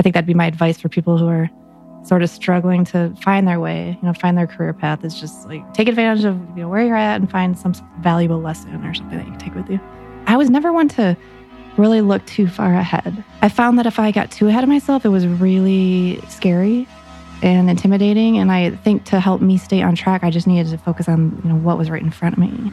I think that'd be my advice for people who are sort of struggling to find their way, you know, find their career path, is just like take advantage of, you know, where you're at and find some valuable lesson or something that you can take with you. I was never one to really look too far ahead. I found that if I got too ahead of myself, it was really scary and intimidating. And I think to help me stay on track, I just needed to focus on, you know, what was right in front of me.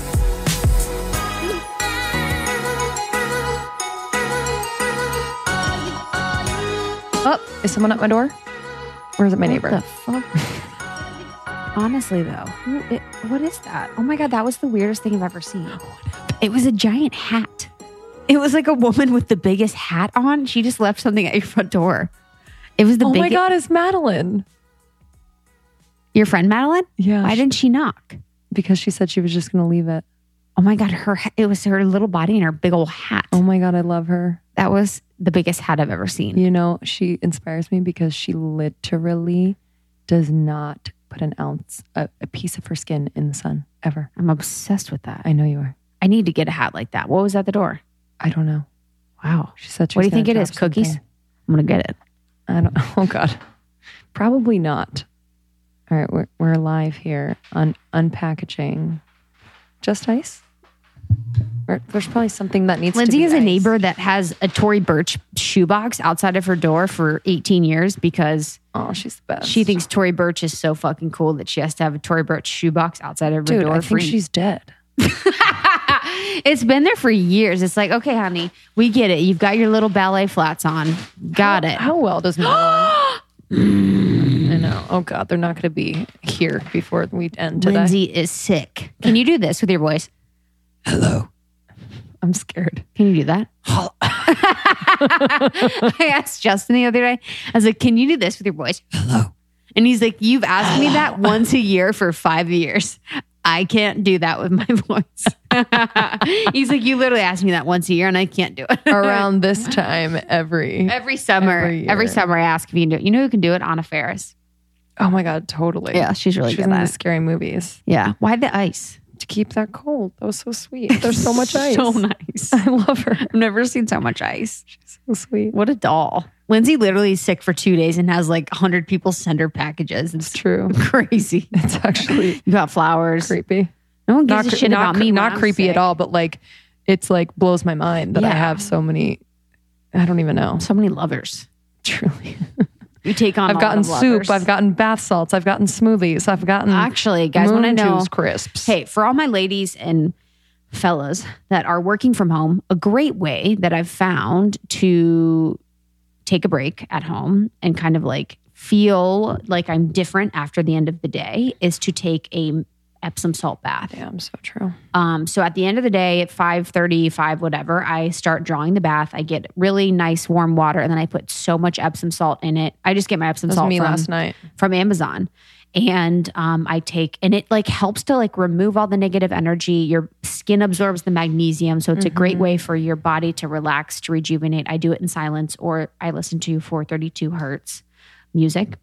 Oh, is someone at my door? Or is it my neighbor? What the fuck? Honestly, though, what is that? Oh my God, that was the weirdest thing I've ever seen. It was a giant hat. It was like a woman with the biggest hat on. She just left something at your front door. It was the biggest. Oh my God, it's Madeline. Your friend Madeline? Yeah. Why didn't she knock? Because she said she was just going to leave it. Oh my God, it was her little body and her big old hat. Oh my God, I love her. That was the biggest hat I've ever seen. You know, she inspires me because she literally does not put an ounce, a piece of her skin in the sun, ever. I'm obsessed with that. I know you are. I need to get a hat like that. What was at the door? I don't know. Wow. She said, what do you think it is? Cookies? Something. I'm going to get it. I don't know. Oh God. Probably not. All right. We're live here on unpackaging. Just ice? Or there's probably something that needs Lindsay to be Lindsay is a neighbor that has a Tory Burch shoebox outside of her door for 18 years because she's the best. She thinks Tory Burch is so fucking cool that she has to have a Tory Burch shoebox outside of her door. I think she's dead. It's been there for years. It's like, okay, honey, we get it. You've got your little ballet flats on. Got it. How well does Madeline? I know. Oh God, they're not going to be here before we end today. Lindsay is sick. Can you do this with your voice? Hello. I'm scared. Can you do that? I asked Justin the other day. I was like, can you do this with your voice? Hello. And he's like, you've asked me that once a year for 5 years. I can't do that with my voice. He's like, you literally asked me that once a year and I can't do it. Around this time, every summer. Every summer I ask if you can do it. You know who can do it? Anna Faris. Oh my God, totally. Yeah, she's really good at it. She's in the scary movies. Yeah. Why the ice? To keep that cold. That was so sweet. There's so much ice. So nice. I love her. I've never seen so much ice. She's so sweet. What a doll. Lindsay literally is sick for 2 days and has like 100 people send her packages. It's true. Crazy. It's actually... You got flowers. Creepy. No one gives a shit about me. Not creepy at all, but like, it's like blows my mind that I have so many... I don't even know. So many lovers. Truly. You take on. I've gotten soup. I've gotten bath salts. I've gotten smoothies. I've gotten... Actually, guys, when I know... Moon juice crisps. Hey, for all my ladies and fellas that are working from home, a great way that I've found to... take a break at home and kind of like feel like I'm different after the end of the day is to take a Epsom salt bath. Yeah, I'm so true. So at the end of the day at 5:35, whatever, I start drawing the bath. I get really nice warm water and then I put so much Epsom salt in it. I just get my Epsom salt last night from Amazon. And and it like helps to like remove all the negative energy. Your skin absorbs the magnesium. So it's a great way for your body to relax, to rejuvenate. I do it in silence or I listen to 432 hertz music.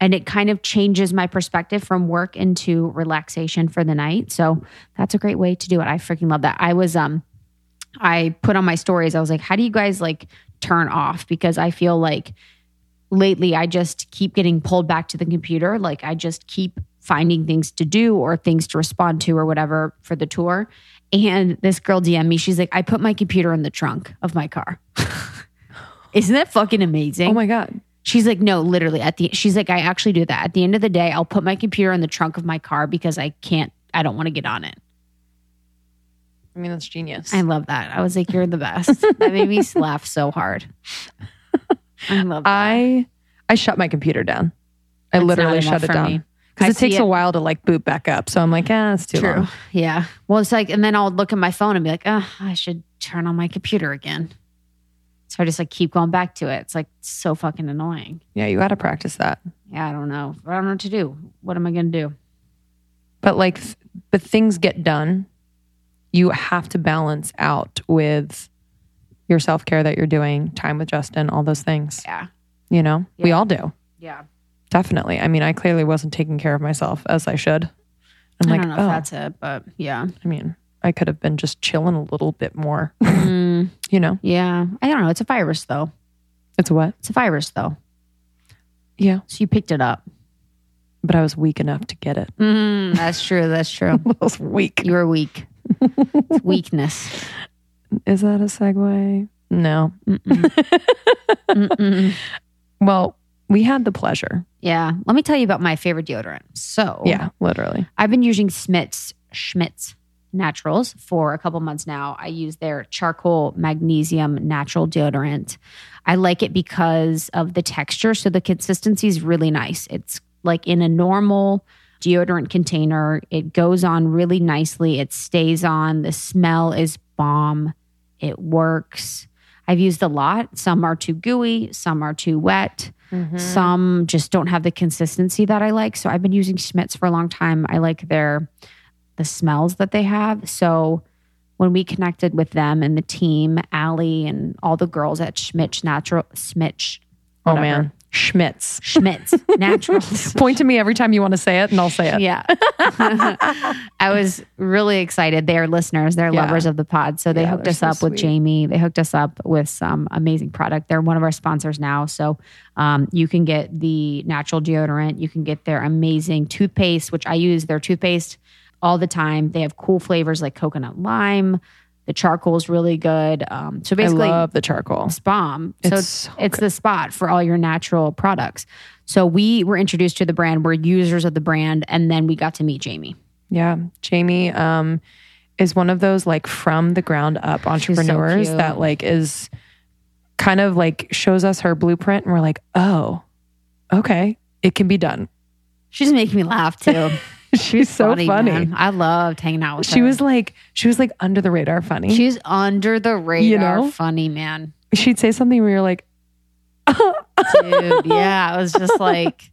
And it kind of changes my perspective from work into relaxation for the night. So that's a great way to do it. I freaking love that. I was, I put on my stories. I was like, how do you guys like turn off? Because I feel like lately, I just keep getting pulled back to the computer. Like I just keep finding things to do or things to respond to or whatever for the tour. And this girl DM'd me. She's like, I put my computer in the trunk of my car. Isn't that fucking amazing? Oh my God. She's like, no, literally she's like, I actually do that. At the end of the day, I'll put my computer in the trunk of my car because I don't want to get on it. I mean, that's genius. I love that. I was like, you're the best. That made me laugh so hard. I love that. I shut my computer down. I that's literally shut it down. Because it takes a while to like boot back up. So I'm like, it's too long. Yeah. Well, it's like, and then I'll look at my phone and be like, I should turn on my computer again. So I just like keep going back to it. It's like so fucking annoying. Yeah. You got to practice that. Yeah. I don't know what to do. What am I going to do? But like, but things get done. You have to balance out with your self-care that you're doing, time with Justin, all those things. Yeah. You know, we all do. Yeah. Definitely. I mean, I clearly wasn't taking care of myself as I should. I don't know if that's it, but yeah. I mean, I could have been just chilling a little bit more, you know? Yeah. I don't know. It's a virus though. It's a what? It's a virus though. Yeah. So you picked it up. But I was weak enough to get it. That's true. That's true. I was weak. You were weak. It's weakness. Is that a segue? No. Mm-mm. Mm-mm. Well, we had the pleasure. Yeah. Let me tell you about my favorite deodorant. So yeah, literally. I've been using Schmidt's Naturals for a couple months now. I use their charcoal magnesium natural deodorant. I like it because of the texture. So the consistency is really nice. It's like in a normal deodorant container. It goes on really nicely. It stays on. The smell is bomb. It works. I've used a lot. Some are too gooey. Some are too wet. Mm-hmm. Some just don't have the consistency that I like. So I've been using Schmidt's for a long time. I like the smells that they have. So when we connected with them and the team, Allie and all the girls at Schmidt's Naturals. Point to me every time you want to say it and I'll say it. Yeah. I was really excited. They are listeners. They're lovers of the pod. So they hooked us up with Jamie. They hooked us up with some amazing product. They're one of our sponsors now. So you can get the natural deodorant. You can get their amazing toothpaste, which I use their toothpaste all the time. They have cool flavors like coconut lime. The charcoal is really good. So basically, I love the charcoal. It's bomb. It's the spot for all your natural products. So we were introduced to the brand. We're users of the brand. And then we got to meet Jamie. Yeah. Jamie is one of those like from the ground up entrepreneurs that like is kind of like shows us her blueprint. And we're like, oh, okay. It can be done. She's making me laugh too. She's so funny. Man. I loved hanging out with her. She was like under the radar funny. She's under the radar funny, man. She'd say something where you're like, dude, yeah. It was just like,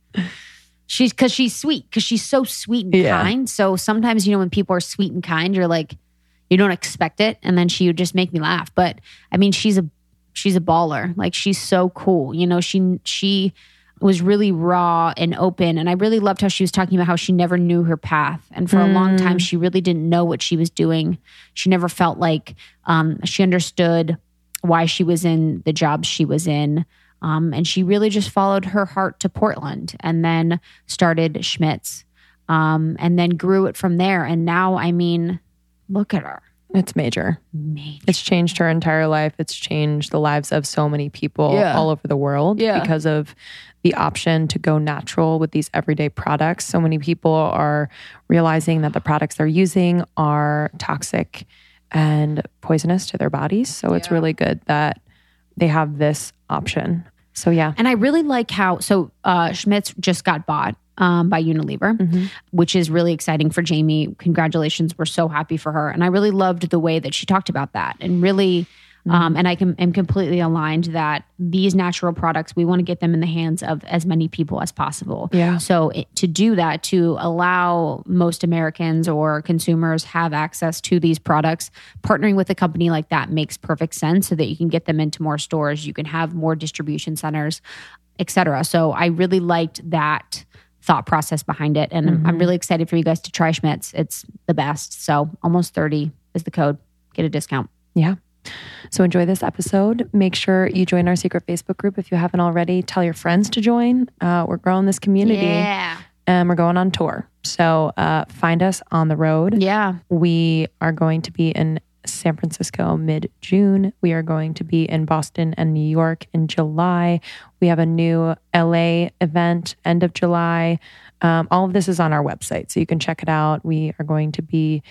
because she's so sweet and kind. So sometimes, when people are sweet and kind, you're like, you don't expect it. And then she would just make me laugh. But I mean, she's a baller. Like she's so cool. She was really raw and open. And I really loved how she was talking about how she never knew her path. And for a long time, she really didn't know what she was doing. She never felt like she understood why she was in the job she was in. And she really just followed her heart to Portland and then started Schmidt's and then grew it from there. And now, I mean, look at her. It's major. It's changed her entire life. It's changed the lives of so many people all over the world because of the option to go natural with these everyday products. So many people are realizing that the products they're using are toxic and poisonous to their bodies. So it's really good that they have this option. So yeah. And I really like how, Schmidt's just got bought by Unilever, which is really exciting for Jamie. Congratulations. We're so happy for her. And I really loved the way that she talked about that and really, and I'm completely aligned that these natural products, we want to get them in the hands of as many people as possible. Yeah. So to do that, to allow most Americans or consumers have access to these products, partnering with a company like that makes perfect sense so that you can get them into more stores, you can have more distribution centers, et cetera. So I really liked that thought process behind it. And I'm really excited for you guys to try Schmidt's. It's the best. So Almost 30 is the code. Get a discount. Yeah. So enjoy this episode. Make sure you join our secret Facebook group if you haven't already. Tell your friends to join. We're growing this community. Yeah. And we're going on tour. So find us on the road. Yeah. We are going to be in San Francisco mid-June. We are going to be in Boston and New York in July. We have a new LA event end of July. All of this is on our website, so you can check it out. We are going to be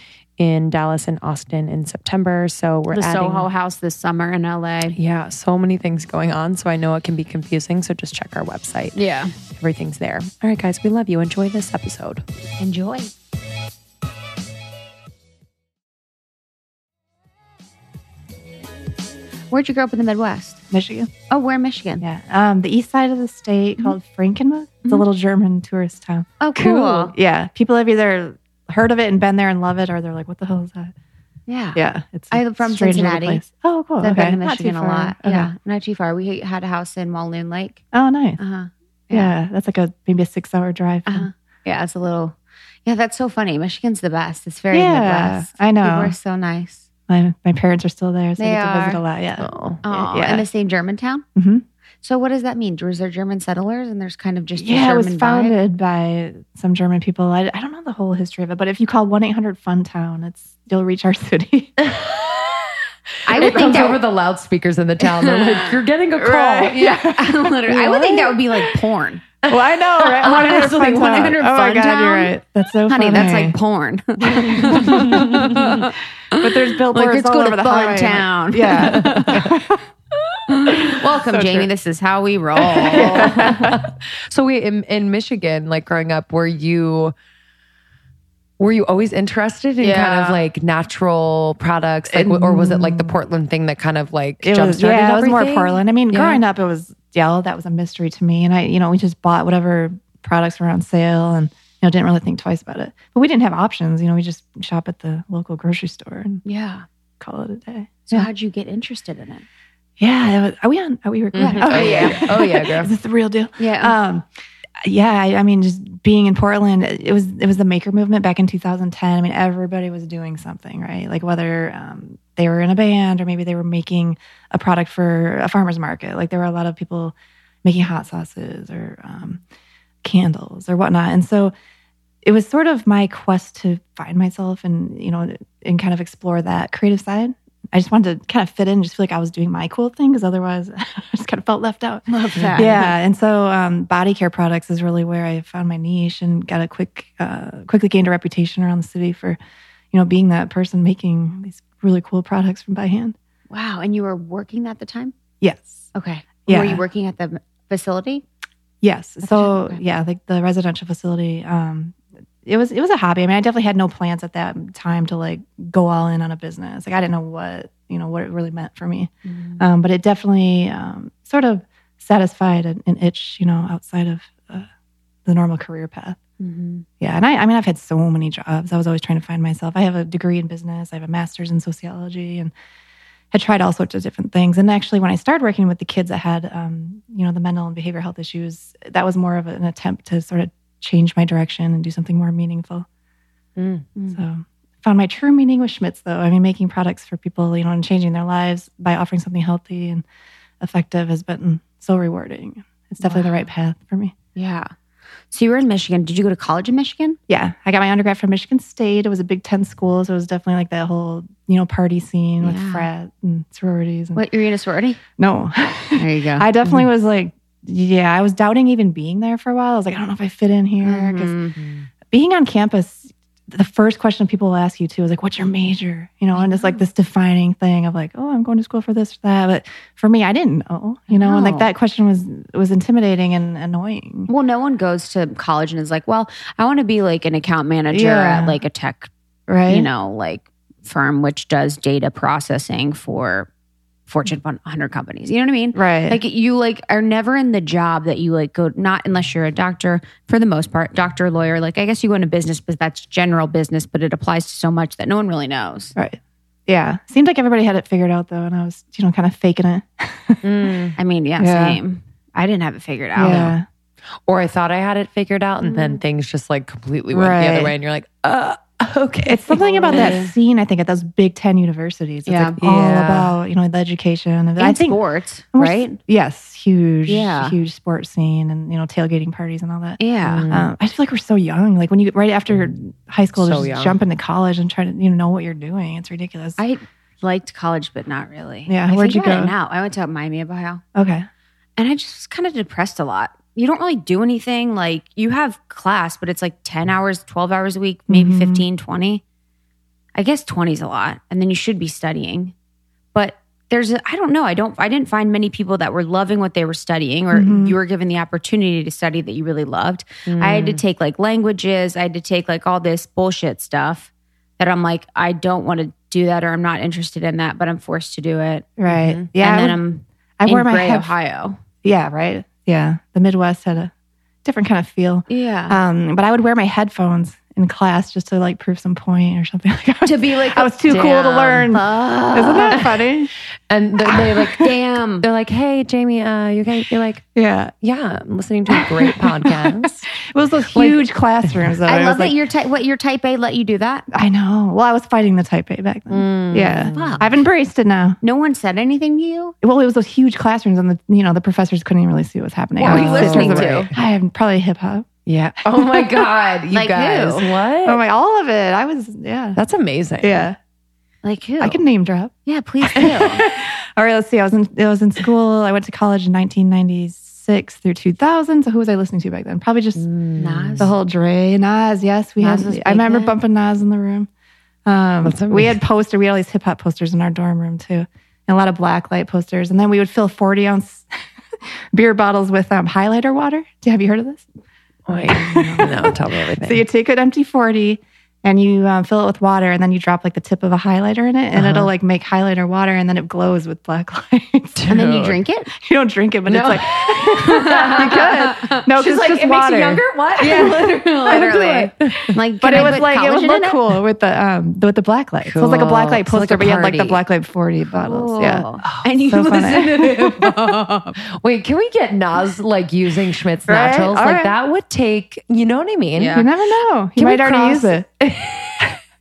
in Dallas and Austin in September. So we're adding the Soho House this summer in LA. Yeah, so many things going on. So I know it can be confusing. So just check our website. Yeah. Everything's there. All right, guys, we love you. Enjoy this episode. Enjoy. Where'd you grow up in the Midwest? Michigan. Oh, where in Michigan? Yeah. The east side of the state called Frankenmuth. It's a little German tourist town. Oh, cool. Yeah. People have either heard of it and been there and love it, or they're like, what the hell is that? Yeah. Yeah. I'm from Cincinnati. Oh, cool. I've been to Michigan a lot. Okay. Yeah. Not too far. We had a house in Walloon Lake. Oh, nice. Uh-huh. Yeah. That's like maybe a 6-hour drive. Uh-huh. Yeah. It's a little, yeah, that's so funny. Michigan's the best. It's very Midwest. I know. People are so nice. My parents are still there, so I get to visit a lot. Yeah. Oh, yeah. In the same Germantown? Mm-hmm. So what does that mean? Was there German settlers and there's kind of just German vibe? Yeah, it was founded by some German people. I don't know the whole history of it, but if you call 1-800-FUN-TOWN, you'll reach our city. It comes over the loudspeakers in the town. They're like, you're getting a call. Right. Yeah. I would think that would be like porn. Well, I know, right? 1-800-FUN-TOWN. Oh my God, you're right. That's so funny. Honey, that's like porn. But there's billboards all over the highway. Let's go to Fun Town. Yeah. Welcome, so Jamie. True. This is how we roll. Yeah. So in Michigan, like growing up, were you always interested in kind of like natural products? Like, or was it like the Portland thing that kind of like jump-started everything? Yeah, it was more Portland. I mean, growing up, it was... Yeah, that was a mystery to me. And we just bought whatever products were on sale and, didn't really think twice about it. But we didn't have options. We just shop at the local grocery store and call it a day. So how'd you get interested in it? Yeah. Are we on? Are we recording? Mm-hmm. Oh, yeah. Oh, yeah, girl. Is this the real deal? Yeah. Just being in Portland, it was the maker movement back in 2010. I mean, everybody was doing something, right? Like whether they were in a band or maybe they were making a product for a farmer's market. Like there were a lot of people making hot sauces or candles or whatnot. And so it was sort of my quest to find myself and, and kind of explore that creative side. I just wanted to kind of fit in and just feel like I was doing my cool thing because otherwise I just kind of felt left out. Love that. Yeah. And so body care products is really where I found my niche and got a quickly gained a reputation around the city for, being that person making these really cool products by hand. Wow. And you were working at the time? Yes. Okay. Yeah. Were you working at the facility? Yes. So like the residential facility, It was a hobby. I mean, I definitely had no plans at that time to like go all in on a business. Like I didn't know what it really meant for me. Mm-hmm. But it definitely sort of satisfied an itch, outside of the normal career path. Mm-hmm. Yeah. And I mean, I've had so many jobs. I was always trying to find myself. I have a degree in business. I have a master's in sociology and had tried all sorts of different things. And actually, when I started working with the kids that had, the mental and behavioral health issues, that was more of an attempt to sort of change my direction and do something more meaningful. So found my true meaning with Schmidt's though. I mean, making products for people, and changing their lives by offering something healthy and effective has been so rewarding. It's definitely the right path for me. Yeah. So you were in Michigan. Did you go to college in Michigan? Yeah. I got my undergrad from Michigan State. It was a Big Ten school. So it was definitely like that whole, party scene with frat and sororities. What, you were in a sorority? No. There you go. I definitely was like, yeah, I was doubting even being there for a while. I was like, I don't know if I fit in here. Because being on campus, the first question people will ask you too is like, what's your major? And it's like this defining thing of like, oh, I'm going to school for this, or that. But for me, I didn't know, I know. And like that question was intimidating and annoying. Well, no one goes to college and is like, well, I want to be like an account manager at like a tech, right? Like firm, which does data processing for Fortune 100 companies. You know what I mean? Right. Like you like are never in the job that you like go, not unless you're a doctor for the most part, doctor, lawyer. Like I guess you go into business, but that's general business, but it applies to so much that no one really knows. Right. Yeah. Seemed like everybody had it figured out though. And I was, kind of faking it. I mean, yeah, same. I didn't have it figured out. Yeah. Or I thought I had it figured out and then things just like completely went the other way and you're like, okay. It's something about that scene, I think, at those Big Ten universities. It's like all about, the education. And I think sports, right? Yes. Huge sports scene and, tailgating parties and all that. Yeah. I just feel like we're so young. Like when you, right after high school, so just jump into college and try to, know what you're doing. It's ridiculous. I liked college, but not really. Yeah. Where'd you go? Now I went to Miami, Ohio. Okay. And I just was kind of depressed a lot. You don't really do anything. Like you have class, but it's like 10 hours, 12 hours a week, maybe 15, 20. I guess 20 is a lot, and then you should be studying. But there's, I don't know, I didn't find many people that were loving what they were studying, or you were given the opportunity to study that you really loved. I had to take like languages, I had to take like all this bullshit stuff that I'm like, I don't want to do that, or I'm not interested in that, but I'm forced to do it. Right. Yeah. And then I wore my gray Ohio. Yeah. Right. Yeah. The Midwest had a different kind of feel. Yeah. But I would wear my headphones in class just to like prove some point or something. Like to be like, I was too cool to learn. Isn't that funny? And they're like, damn. They're like, hey, Jamie, you're like, yeah, I'm listening to a great podcast. It was those huge classrooms. Though. I love that your type A let you do that. I know. Well, I was fighting the type A back then. Yeah. Fuck. I've embraced it now. No one said anything to you? Well, it was those huge classrooms and the professors couldn't even really see what was happening. What were you listening to? I am probably hip hop. Yeah. Oh my God. You like guys. Who? What? Oh my, all of it. I was, yeah. That's amazing. Yeah. Like who? I can name drop. Yeah, please do. All right, let's see. I was in school. I went to college in 1996 through 2000. So who was I listening to back then? Probably just Nas. The whole Dre. Nas, yes. I remember bumping Nas in the room. We had all these hip hop posters in our dorm room too. And a lot of black light posters. And then we would fill 40-ounce beer bottles with highlighter water. Have you heard of this? No, tell me everything. So you take an empty 40 and you fill it with water, and then you drop like the tip of a highlighter in it, and it'll like make highlighter water, and then it glows with black light. And then you drink it? You don't drink it, but it's like, you could. No, because like, it water. Makes you younger? What? Yeah, literally. Like, but it would look cool with the black light. Cool. So it's like a black light poster, but you had like the black light 40 bottles. Cool. Yeah. Oh, and you listen to it. Wait, can we get Nas like using Schmidt's Naturals? Right? Like right. That would take, you know what I mean? Yeah. You never know. He might already use it.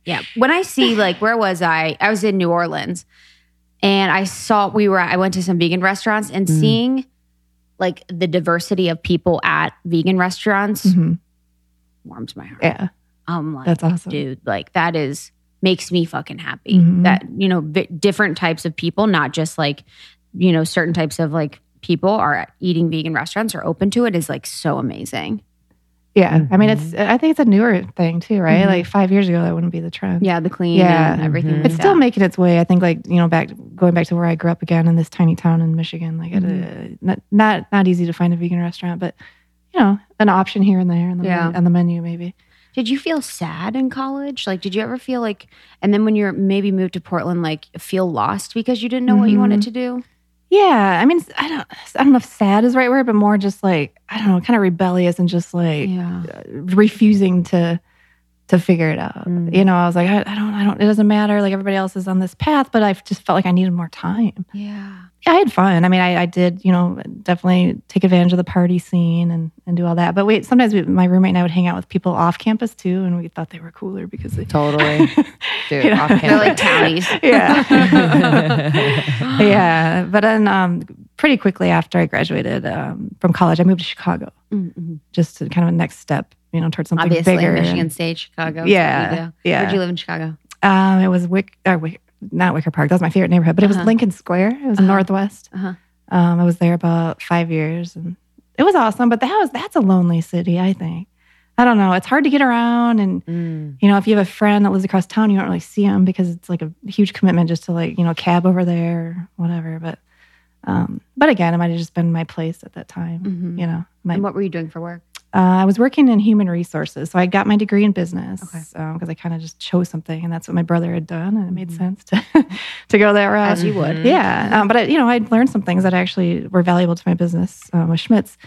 Yeah. When I see like, where was I? I was in New Orleans, and I went to some vegan restaurants, and seeing like the diversity of people at vegan restaurants warms my heart. Yeah. I'm like, that's awesome. Dude, like that makes me fucking happy that, you know, different types of people, not just like, you know, certain types of like people are eating vegan restaurants or open to it is like so amazing. Yeah. I mean, I think it's a newer thing too, right? Like 5 years ago, that wouldn't be the trend. Yeah, the clean and everything. It's still making its way. I think like, you know, going back to where I grew up again in this tiny town in Michigan, like not easy to find a vegan restaurant, but you know, an option here and there on the menu maybe. Did you feel sad in college? Like, did you ever feel like, and then when you're maybe moved to Portland, like feel lost because you didn't know what you wanted to do? Yeah, I mean, I don't know if sad is the right word, but more just like, I don't know, kind of rebellious and just like refusing to figure it out. You know, I was like, I don't, it doesn't matter. Like everybody else is on this path, but I just felt like I needed more time. Yeah, I had fun. I mean, I did, you know, definitely take advantage of the party scene and do all that. But my roommate and I would hang out with people off campus too, and we thought they were cooler because they totally, dude, you know? Off campus. They're like townies. Yeah, yeah. But then, pretty quickly after I graduated from college, I moved to Chicago, just to kind of next step. You know, towards something obviously, bigger. Obviously, Michigan State, Chicago. Yeah, yeah. Where'd you live in Chicago? It was not Wicker Park. That was my favorite neighborhood, but it was Lincoln Square. It was Northwest. I was there about 5 years, and it was awesome. But that's a lonely city, I think. I don't know. It's hard to get around, and you know, if you have a friend that lives across town, you don't really see them because it's like a huge commitment just to like, you know, cab over there, or whatever. But again, it might have just been my place at that time. You know. And what were you doing for work? I was working in human resources, so I got my degree in business because I kind of just chose something, and that's what my brother had done, and it made sense to go that route. As you would. Yeah, but, you know, I learned some things that actually were valuable to my business with Schmidt's.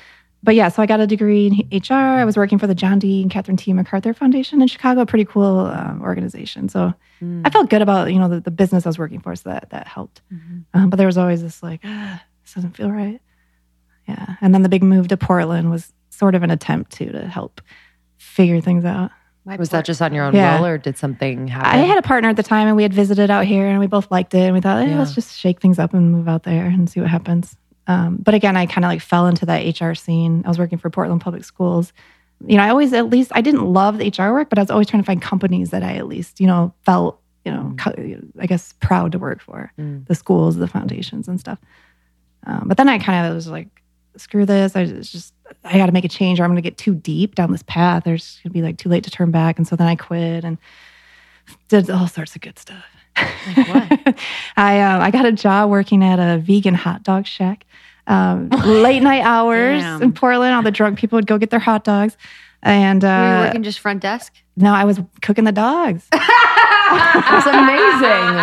But yeah, so I got a degree in HR. I was working for the John D. and Catherine T. MacArthur Foundation in Chicago, a pretty cool organization. So I felt good about, you know, the business I was working for, so that helped. But there was always this like, this doesn't feel right. Yeah, and then the big move to Portland was sort of an attempt to help figure things out. Was that just on your own will, or did something happen? I had a partner at the time, and we had visited out here, and we both liked it, and we thought, let's just shake things up and move out there and see what happens. But again, I kind of like fell into that HR scene. I was working for Portland Public Schools. You know, I didn't love the HR work, but I was always trying to find companies that I at least, you know, felt, you know, I guess proud to work for. The schools, the foundations and stuff. But then I kind of was like, screw this. I got to make a change, or I'm going to get too deep down this path. There's going to be like too late to turn back. And so then I quit and Did all sorts of good stuff. Like what? I got a job working at a vegan hot dog shack. Late night hours in Portland. All the drunk people would go get their hot dogs. And were you working just front desk? No, I was cooking the dogs. That's amazing.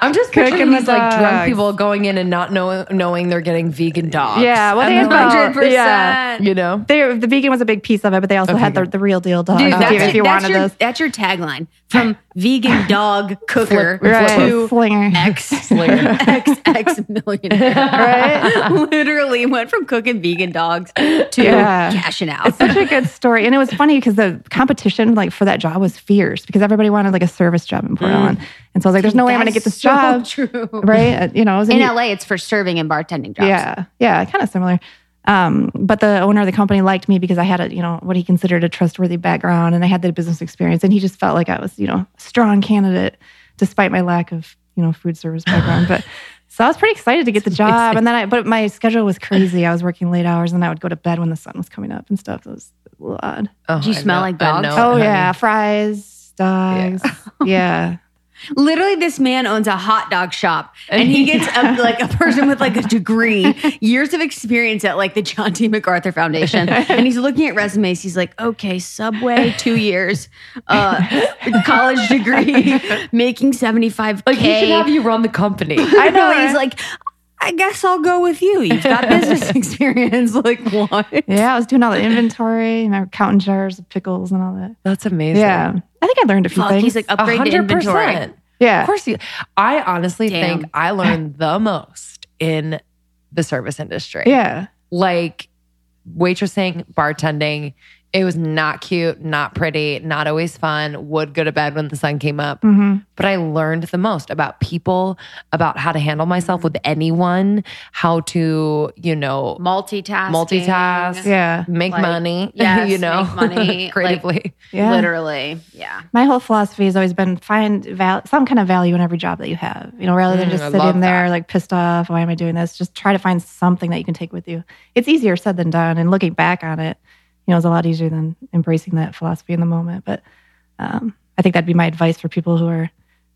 I'm just picturing these like drunk people going in and not knowing they're getting vegan dogs. Yeah, well, they had 100%. Yeah, you know, the vegan was a big piece of it, but they also had the real deal dogs. Dude, that's your tagline: from vegan dog cooker to slinger, ex millionaire. Right? Literally went from cooking vegan dogs to cashing out. It's such a good story, and it was funny because the competition like for that job was fierce because everybody wanted like a service job in Portland. And so I was like, there's no way I'm going to get this job. True. Right? You know, in LA, it's for serving and bartending jobs. Yeah. Yeah. Kind of similar. But the owner of the company liked me because I had a, you know, what he considered a trustworthy background and I had the business experience. And he just felt like I was, you know, a strong candidate despite my lack of, you know, food service background. But so I was pretty excited to get the job. And then but my schedule was crazy. I was working late hours and I would go to bed when the sun was coming up and stuff. It was a little odd. Oh, do you smell like dogs? Oh, yeah. Fries. Dogs. Yeah. Literally, this man owns a hot dog shop and he gets a person with like a degree, years of experience at like the John D. MacArthur Foundation. And he's looking at resumes. He's like, okay, Subway, 2 years, college degree, making 75K. Like, he should have you run the company. I know. He's like, I guess I'll go with you. You've got business experience. Like, what? Yeah, I was doing all the inventory and I was counting jars of pickles and all that. That's amazing. Yeah. I think I learned a few things. He's like, upgrade 100%. To inventory. Yeah. Of course. I honestly think I learned the most in the service industry. Yeah. Like waitressing, bartending. It was not cute, not pretty, not always fun, would go to bed when the sun came up. Mm-hmm. But I learned the most about people, about how to handle myself with anyone, how to, you know... Multitask. Yeah. Make money. Yes, you know, make money. Creatively. Like, literally. Yeah. My whole philosophy has always been find some kind of value in every job that you have. You know, rather than just sitting there like pissed off, why am I doing this? Just try to find something that you can take with you. It's easier said than done. And looking back on it, you know, it's a lot easier than embracing that philosophy in the moment. But I think that'd be my advice for people who are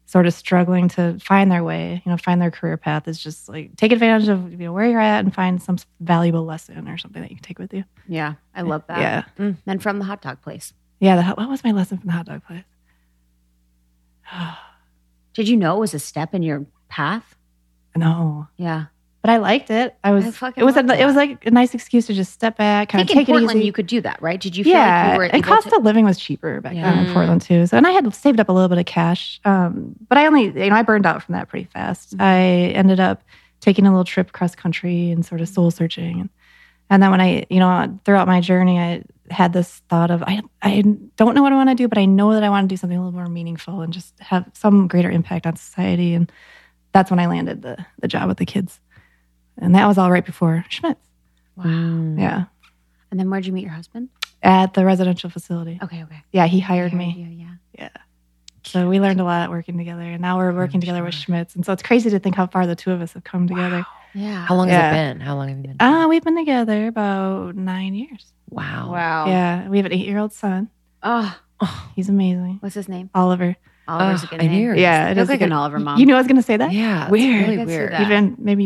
sort of struggling to find their way, you know, find their career path. Is just like take advantage of, you know, where you're at and find some valuable lesson or something that you can take with you. Yeah, I love that. Yeah. And from the hot dog place. Yeah. What was my lesson from the hot dog place? Did you know it was a step in your path? No. Yeah. But I liked it. It was like a nice excuse to just step back, kind of take it easy. In Portland, you could do that, right? Did you feel like you were able to? Cost of living was cheaper back then in Portland too. So, and I had saved up a little bit of cash, but I burned out from that pretty fast. Mm-hmm. I ended up taking a little trip cross country and sort of soul searching, and then when I, you know, throughout my journey, I had this thought of I don't know what I want to do, but I know that I want to do something a little more meaningful and just have some greater impact on society. And that's when I landed the job with the kids. And that was all right before Schmidt's. Wow. Yeah. And then where'd you meet your husband? At the residential facility. Okay. Yeah, he hired me. Yeah. So we learned a lot working together. And now we're working together with Schmidt's. And so it's crazy to think how far the two of us have come together. Yeah. How long have you been? We've been together about 9 years. Wow. Yeah. We have an 8-year-old son. Oh. He's amazing. What's his name? Oliver. Oliver's a good name. Yeah, it is like an Oliver mom. You knew I was going to say that? Yeah. Weird. Really weird. You've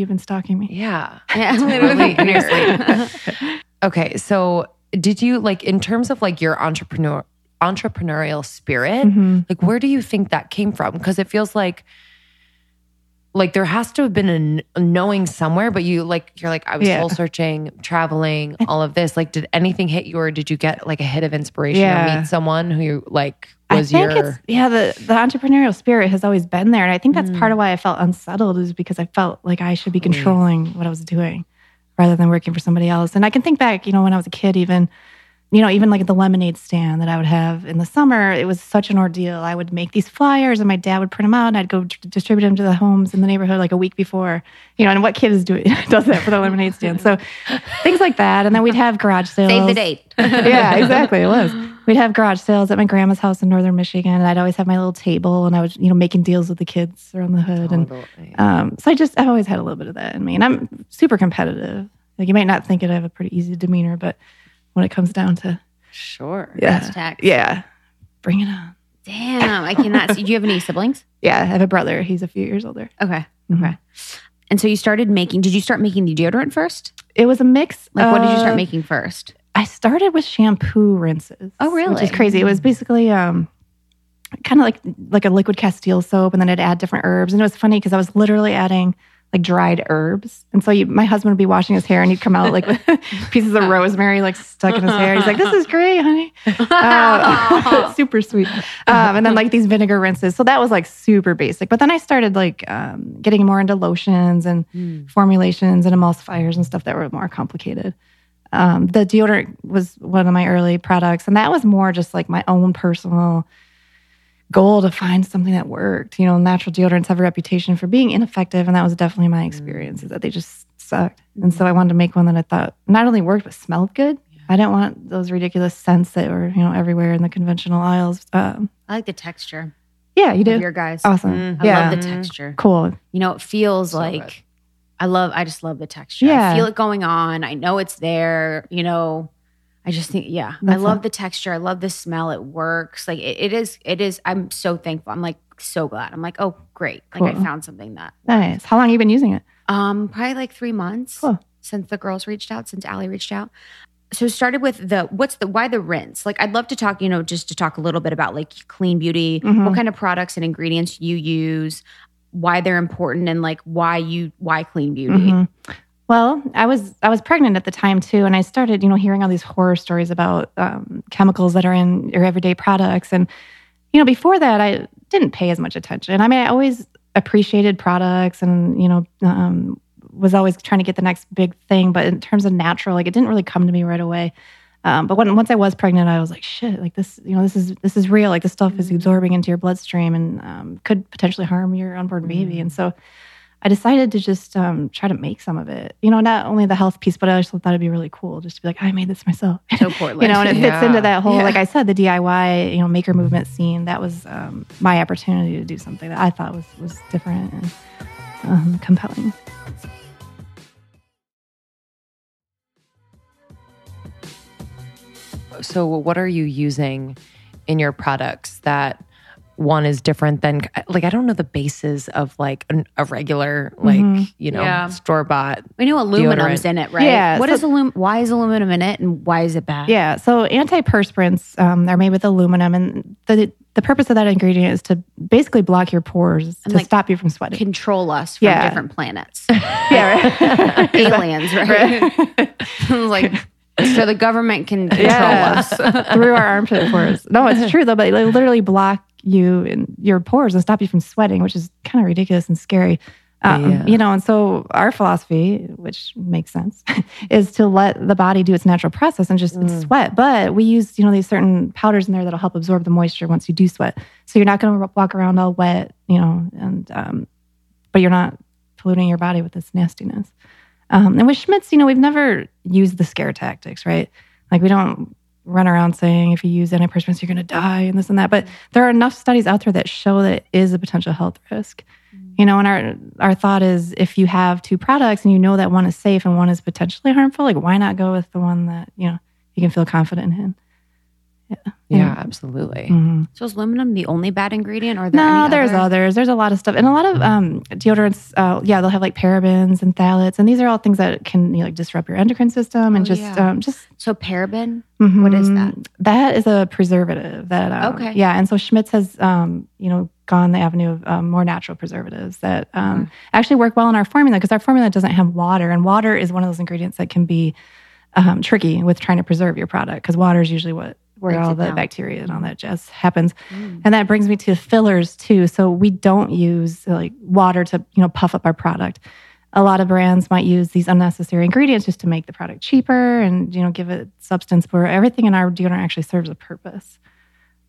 been stalking me. Yeah. Yeah, literally. Seriously. Okay, so did you, like, in terms of, like, your entrepreneurial spirit, mm-hmm. like, where do you think that came from? Because it feels like, there has to have been a knowing somewhere, but you, like, you're like, I was soul searching, traveling, all of this. Like, did anything hit you or did you get, like, a hit of inspiration or meet someone who you, like... the entrepreneurial spirit has always been there. And I think that's part of why I felt unsettled is because I felt like I should be controlling what I was doing rather than working for somebody else. And I can think back, you know, when I was a kid, even like the lemonade stand that I would have in the summer, it was such an ordeal. I would make these flyers and my dad would print them out and I'd go distribute them to the homes in the neighborhood like a week before, you know, and what kid does that for the lemonade stand? So things like that. And then we'd have garage sales. Save the date. Yeah, exactly. It was. We'd have garage sales at my grandma's house in northern Michigan. And I'd always have my little table and I was, you know, making deals with the kids around the hood. Totally. And so I've always had a little bit of that in me. And I'm super competitive. Like you might not think it, I have a pretty easy demeanor, but when it comes down to... Sure. Yeah. Bring it on. Damn, I cannot see. Do you have any siblings? Yeah, I have a brother. He's a few years older. Okay. Mm-hmm. Okay. And so you started making, did you start making the deodorant first? It was a mix. Like what did you start making first? I started with shampoo rinses. Oh, really? Which is crazy. It was basically kind of like a liquid Castile soap, and then I'd add different herbs. And it was funny because I was literally adding like dried herbs. And so my husband would be washing his hair and he'd come out like with pieces of rosemary like stuck in his hair. He's like, this is great, honey. Super sweet. And then like these vinegar rinses. So that was like super basic. But then I started like getting more into lotions and formulations and emulsifiers and stuff that were more complicated. The deodorant was one of my early products. And that was more just like my own personal goal to find something that worked. You know, natural deodorants have a reputation for being ineffective, and that was definitely my experience, is that they just sucked. Mm-hmm. And so I wanted to make one that I thought not only worked, but smelled good. Yeah. I didn't want those ridiculous scents that were, you know, everywhere in the conventional aisles. I like the texture. Yeah, you do? Your guys. Awesome. Mm-hmm. Yeah. I love the texture. Cool. You know, it feels so like, good. I just love the texture. Yeah. I feel it going on. I know it's there, you know. I just think, yeah, I love the texture. I love the smell. It works. Like it is. I'm so thankful. I'm like so glad. I'm like, oh, great. Like cool. I found something that works. Nice. How long have you been using it? Probably like 3 months since the girls reached out, since Allie reached out. So started with why the rinse? Like I'd love to talk, you know, just to talk a little bit about like clean beauty, mm-hmm. what kind of products and ingredients you use, why they're important, and like why clean beauty. Mm-hmm. Well, I was pregnant at the time too, and I started, you know, hearing all these horror stories about chemicals that are in your everyday products. And you know, before that, I didn't pay as much attention. I mean, I always appreciated products, and you know, was always trying to get the next big thing. But in terms of natural, like it didn't really come to me right away. But once I was pregnant, I was like, shit, like this, you know, this is real. Like this stuff is absorbing into your bloodstream and could potentially harm your unborn baby. And so I decided to just try to make some of it. You know, not only the health piece, but I also thought it'd be really cool just to be like, I made this myself. So Portland. You know, and it fits into that whole, like I said, the DIY, you know, maker movement scene. That was my opportunity to do something that I thought was different and compelling. So what are you using in your products that one is different than, like, I don't know the bases of like a regular, like, you know, store-bought. We know aluminum's deodorant in it, right? Yeah. What is aluminum? Why is aluminum in it, and why is it bad? Yeah. So antiperspirants are made with aluminum, and the purpose of that ingredient is to basically block your pores and to stop you from sweating. Control us from different planets. Yeah. Right. Aliens, right? Like. So the government can control us through our armpit pores. No, it's true though, but they literally block you in your pores and stop you from sweating, which is kind of ridiculous and scary. You know, and so our philosophy, which makes sense, is to let the body do its natural process and just sweat. But we use, you know, these certain powders in there that'll help absorb the moisture once you do sweat. So you're not going to walk around all wet, you know, and but you're not polluting your body with this nastiness. And with Schmidt's, you know, we've never used the scare tactics, right? Like we don't run around saying if you use antiperspirants, you're going to die and this and that. But there are enough studies out there that show that it is a potential health risk. Mm-hmm. You know, and our thought is if you have two products and you know that one is safe and one is potentially harmful, like why not go with the one that, you know, you can feel confident in? Yeah, absolutely. Mm-hmm. So is aluminum the only bad ingredient, or are there any there's others. There's a lot of stuff, and a lot of deodorants. They'll have like parabens and phthalates, and these are all things that can, you know, like disrupt your endocrine system and So paraben, what is that? That is a preservative. That and so Schmidt's has gone the avenue of more natural preservatives that actually work well in our formula, because our formula doesn't have water, and water is one of those ingredients that can be tricky with trying to preserve your product, because water is usually where all the bacteria and all that jazz happens. And that brings me to fillers too. So we don't use like water to, you know, puff up our product. A lot of brands might use these unnecessary ingredients just to make the product cheaper and, you know, give it substance, where everything in our deodorant actually serves a purpose.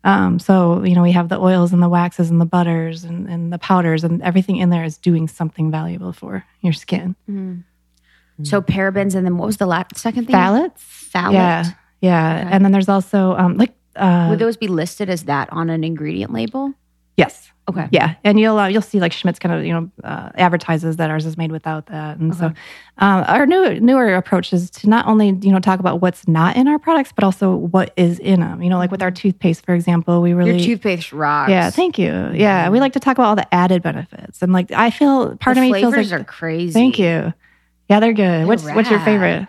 So, you know, we have the oils and the waxes and the butters and the powders, and everything in there is doing something valuable for your skin. So parabens, and then what was the second thing? Phthalates. Yeah. Yeah, okay. And then there's also would those be listed as that on an ingredient label? Yes. Okay. Yeah, and you'll see like Schmidt's kind of advertises that ours is made without that, and so our newer approach is to not only talk about what's not in our products, but also what is in them. Like with our toothpaste, for example, we really— Your toothpaste rocks. Yeah, thank you. Yeah, we like to talk about all the added benefits, and like I feel part of me feels like flavors are crazy. Thank you. Yeah, they're good. They're what's your favorite?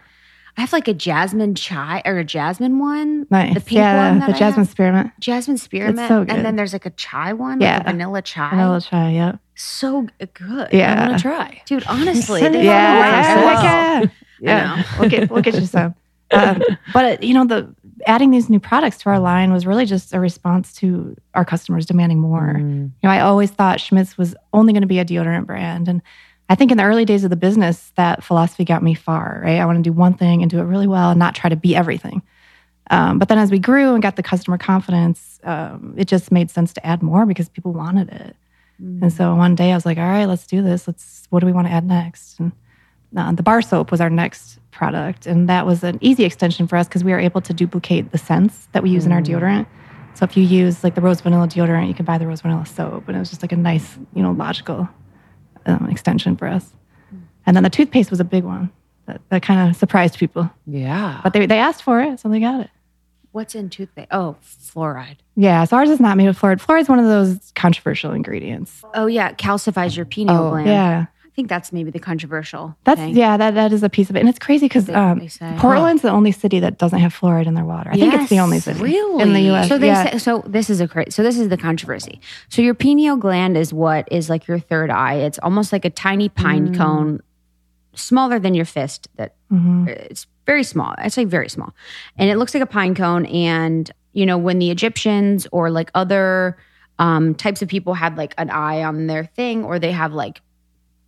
I have like a jasmine chai or a jasmine one. Nice. The pink one. That the jasmine spearmint. Jasmine spearmint. It's so good. And then there's like a chai one, like a vanilla chai. Vanilla chai, yeah. So good. Yeah. I want to try. Dude, honestly. We'll get you some. But, the adding these new products to our line was really just a response to our customers demanding more. Mm. I always thought Schmidt's was only going to be a deodorant brand. And I think in the early days of the business, that philosophy got me far, right? I want to do one thing and do it really well and not try to be everything. But then as we grew and got the customer confidence, it just made sense to add more because people wanted it. Mm-hmm. And so one day I was like, all right, let's do this. What do we want to add next? And the bar soap was our next product. And that was an easy extension for us because we were able to duplicate the scents that we use in our deodorant. So if you use like the rose vanilla deodorant, you can buy the rose vanilla soap. And it was just like a nice, logical extension for us. And then the toothpaste was a big one that kind of surprised people. Yeah. But they asked for it, so they got it. What's in toothpaste? Oh, fluoride. Yeah, so ours is not made of fluoride. Fluoride is one of those controversial ingredients. Oh, yeah, calcifies your pineal gland. Yeah. I think that's maybe the controversial thing. Yeah, that is a piece of it. And it's crazy because Portland's the only city that doesn't have fluoride in their water. I think it's the only city in the U.S. So this is the controversy. So your pineal gland is what is like your third eye. It's almost like a tiny pine cone, smaller than your fist. It's very small. I'd say very small, and it looks like a pine cone. And when the Egyptians or like other types of people had like an eye on their thing, or they have like—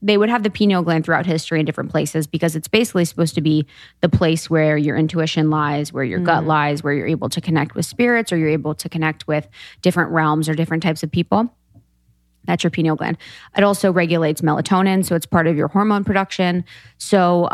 they would have the pineal gland throughout history in different places because it's basically supposed to be the place where your intuition lies, where your gut lies, where you're able to connect with spirits or you're able to connect with different realms or different types of people. That's your pineal gland. It also regulates melatonin, so it's part of your hormone production. So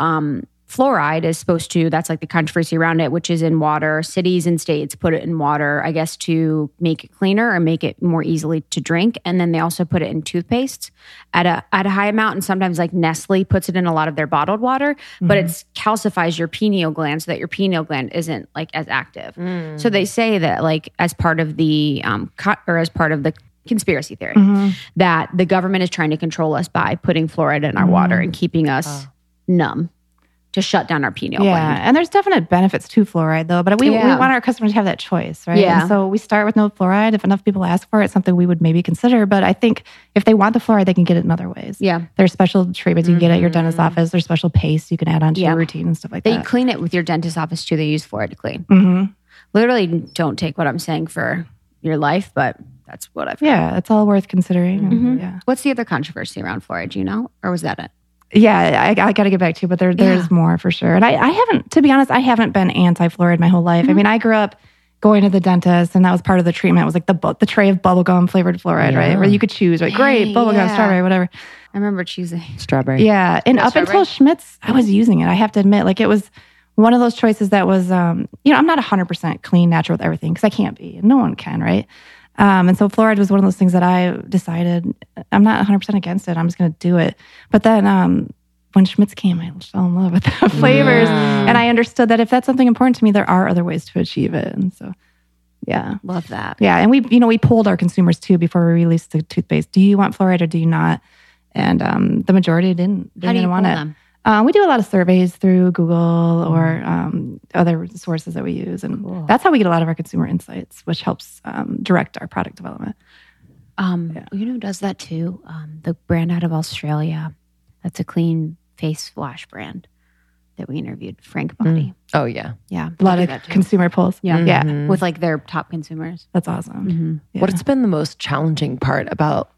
fluoride is supposed to— that's like the controversy around it, which is in water. Cities and states put it in water, I guess, to make it cleaner or make it more easily to drink. And then they also put it in toothpaste at a high amount. And sometimes like Nestle puts it in a lot of their bottled water, but it calcifies your pineal gland so that your pineal gland isn't like as active. Mm. So they say that like as part of the, as part of the conspiracy theory, that the government is trying to control us by putting fluoride in our water and keeping us numb, to shut down our pineal gland. Yeah, and there's definite benefits to fluoride though, but we want our customers to have that choice, right? Yeah. And so we start with no fluoride. If enough people ask for it, it's something we would maybe consider, but I think if they want the fluoride, they can get it in other ways. Yeah. There's special treatments you can get at your dentist's office. There's special paste you can add onto your routine and stuff like that. They clean it with your dentist's office too. They use fluoride to clean. Mm-hmm. Literally don't take what I'm saying for your life, but that's what I've heard. Yeah, it's all worth considering. Mm-hmm. Yeah. What's the other controversy around fluoride, do you know? Or was that it? Yeah, I got to get back to you, but there's more for sure. And I haven't, to be honest, I haven't been anti-fluoride my whole life. Mm-hmm. I mean, I grew up going to the dentist and that was part of the treatment. It was like the tray of bubblegum flavored fluoride, right? Where you could choose, like grape, bubblegum, strawberry, whatever. I remember choosing strawberry. Yeah, and up until Schmidt's, I was using it. I have to admit, like it was one of those choices that was, I'm not 100% clean, natural with everything because I can't be. No one can, right? And so fluoride was one of those things that I decided I'm not 100% against it. I'm just going to do it. But then when Schmidt's came, I fell in love with the flavors. Yeah. And I understood that if that's something important to me, there are other ways to achieve it. And so, yeah. Love that. Yeah. And we polled our consumers too before we released the toothpaste. Do you want fluoride or do you not? And the majority didn't want it. Them? We do a lot of surveys through Google or other sources that we use. And that's how we get a lot of our consumer insights, which helps direct our product development. Who does that too? The brand out of Australia, that's a clean face wash brand that we interviewed, Frank Body. Oh, yeah. Yeah. A lot of consumer polls. Yeah. Mm-hmm. Yeah. With like their top consumers. That's awesome. Mm-hmm. Yeah. What's been the most challenging part about,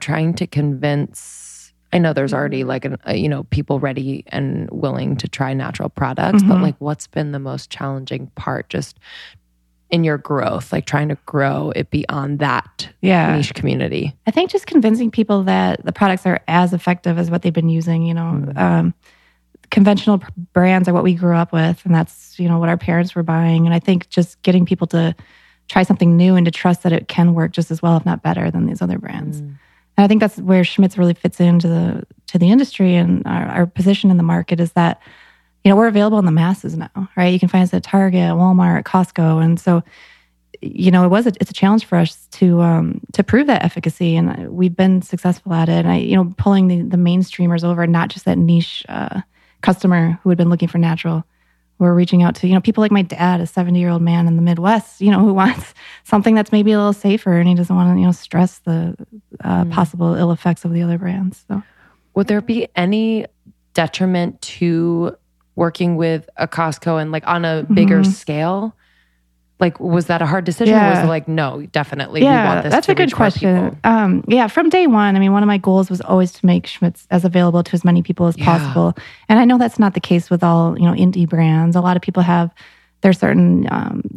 trying to convince— I know there's already like, people ready and willing to try natural products, but like what's been the most challenging part just in your growth, like trying to grow it beyond that niche community? I think just convincing people that the products are as effective as what they've been using, conventional brands are what we grew up with and that's, what our parents were buying. And I think just getting people to try something new and to trust that it can work just as well, if not better, than these other brands. Mm. And I think that's where Schmidt's really fits into the industry, and our position in the market is that, you know, we're available in the masses now, right? You can find us at Target, Walmart, CostCo, and so, you know, it's a challenge for us to prove that efficacy, and we've been successful at it. And pulling the mainstreamers over, not just that niche customer who had been looking for natural. We're reaching out to, people like my dad, a 70-year-old man in the Midwest, who wants something that's maybe a little safer, and he doesn't want to, stress the possible ill effects of the other brands. So, would there be any detriment to working with a Costco and like on a bigger scale? Like, was that a hard decision? Yeah. Or was it like, no, definitely we want this to reach more people? Yeah, that's a good question. From day one, one of my goals was always to make Schmidt's as available to as many people as possible. And I know that's not the case with all, indie brands. A lot of people have their certain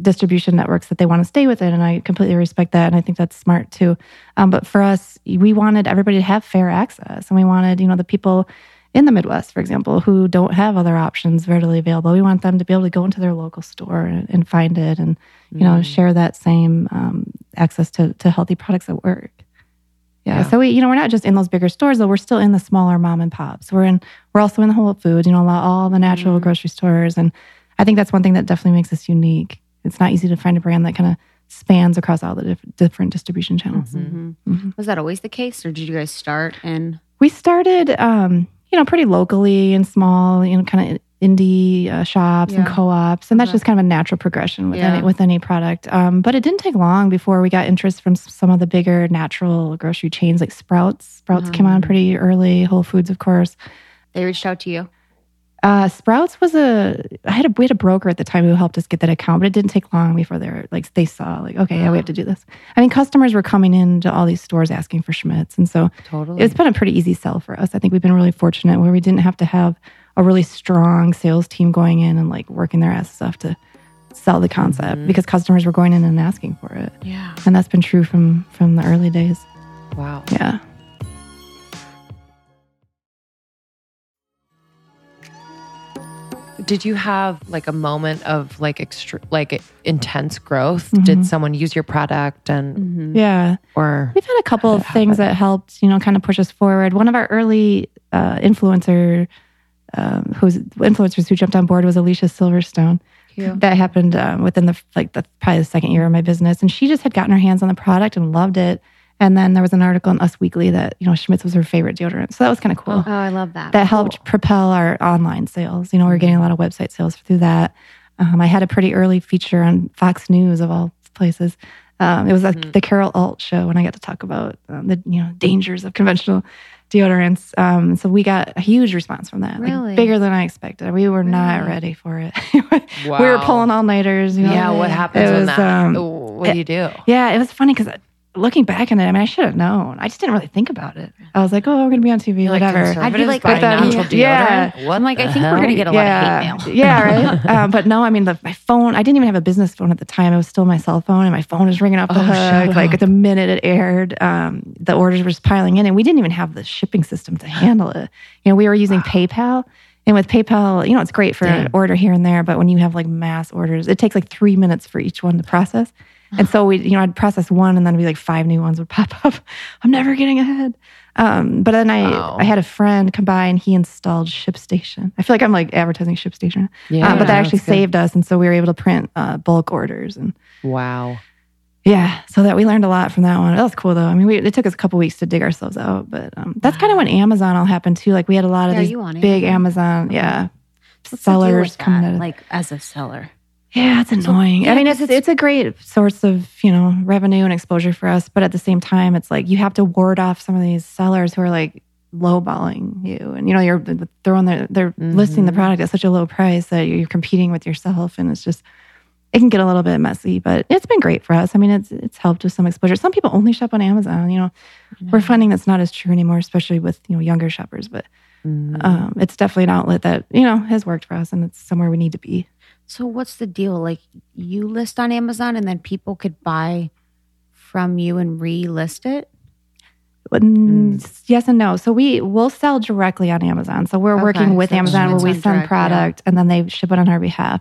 distribution networks that they want to stay within, and I completely respect that, and I think that's smart too. But for us, we wanted everybody to have fair access, and we wanted, the people in the Midwest, for example, who don't have other options readily available. We want them to be able to go into their local store and find it and, share that same access to healthy products at work. Yeah. So we, we're not just in those bigger stores, though. We're still in the smaller mom and pops. We're also in the Whole Foods, all the natural grocery stores. And I think that's one thing that definitely makes us unique. It's not easy to find a brand that kind of spans across all the different distribution channels. Mm-hmm. Mm-hmm. Was that always the case, or did you guys start in? We started, pretty locally and small, kind of indie shops and co-ops. And that's just kind of a natural progression with any product. But it didn't take long before we got interest from some of the bigger natural grocery chains like Sprouts. Sprouts came on pretty early, Whole Foods, of course. They reached out to you? Sprouts was we had a broker at the time who helped us get that account, but it didn't take long before they saw we have to do this. Customers were coming into all these stores asking for Schmidt's, and so it's been a pretty easy sell for us. I think we've been really fortunate where we didn't have to have a really strong sales team going in and working their asses off to sell the concept because customers were going in and asking for it. Yeah, and that's been true from the early days. Wow. Yeah. Did you have a moment of intense growth? Mm-hmm. Did someone use your product? And we've had a couple of things that helped, kind of push us forward. One of our early influencers who jumped on board was Alicia Silverstone. Cute. That happened within the second year of my business, and she just had gotten her hands on the product and loved it. And then there was an article in Us Weekly that, Schmidt's was her favorite deodorant. So that was kind of cool. Oh, I love that. That helped propel our online sales. We're getting a lot of website sales through that. I had a pretty early feature on Fox News, of all places. It was the Carol Alt show, when I got to talk about the dangers of conventional deodorants. So we got a huge response from that. Really? Bigger than I expected. We were not ready for it. Wow. We were pulling all-nighters. What happens when that? What do you do? It was funny because looking back on it, I should have known. I just didn't really think about it. I was like, oh, we're going to be on TV, whatever. I'd be like, I think we're going to get a lot of hate mail. Yeah, right? But no, my phone, I didn't even have a business phone at the time. It was still my cell phone, and my phone was ringing off the hook. The minute it aired, the orders were just piling in, and we didn't even have the shipping system to handle it. We were using PayPal. And with PayPal, it's great for an order here and there, but when you have mass orders, it takes 3 minutes for each one to process. And so we, I'd process one, and then be 5 new ones would pop up. I'm never getting ahead. But then I had a friend come by, and he installed ShipStation. I feel like I'm advertising ShipStation. Yeah, but that actually saved us, and so we were able to print bulk orders. And wow. Yeah, so that we learned a lot from that one. That was cool, though. It took us a couple weeks to dig ourselves out, but that's kind of when Amazon all happened too. We had a lot of these big Amazon, sellers coming at us. As a seller. Yeah, it's annoying. It's a great source of, revenue and exposure for us. But at the same time, it's you have to ward off some of these sellers who are lowballing you. And, you're throwing they're listing the product at such a low price that you're competing with yourself. And it's just, it can get a little bit messy, but it's been great for us. It's helped with some exposure. Some people only shop on Amazon, We're finding that's not as true anymore, especially with, younger shoppers. But it's definitely an outlet that, has worked for us, and it's somewhere we need to be. So what's the deal? You list on Amazon, and then people could buy from you and relist it? Yes and no. So we'll sell directly on Amazon. So we're working with Amazon where we send product, and then they ship it on our behalf.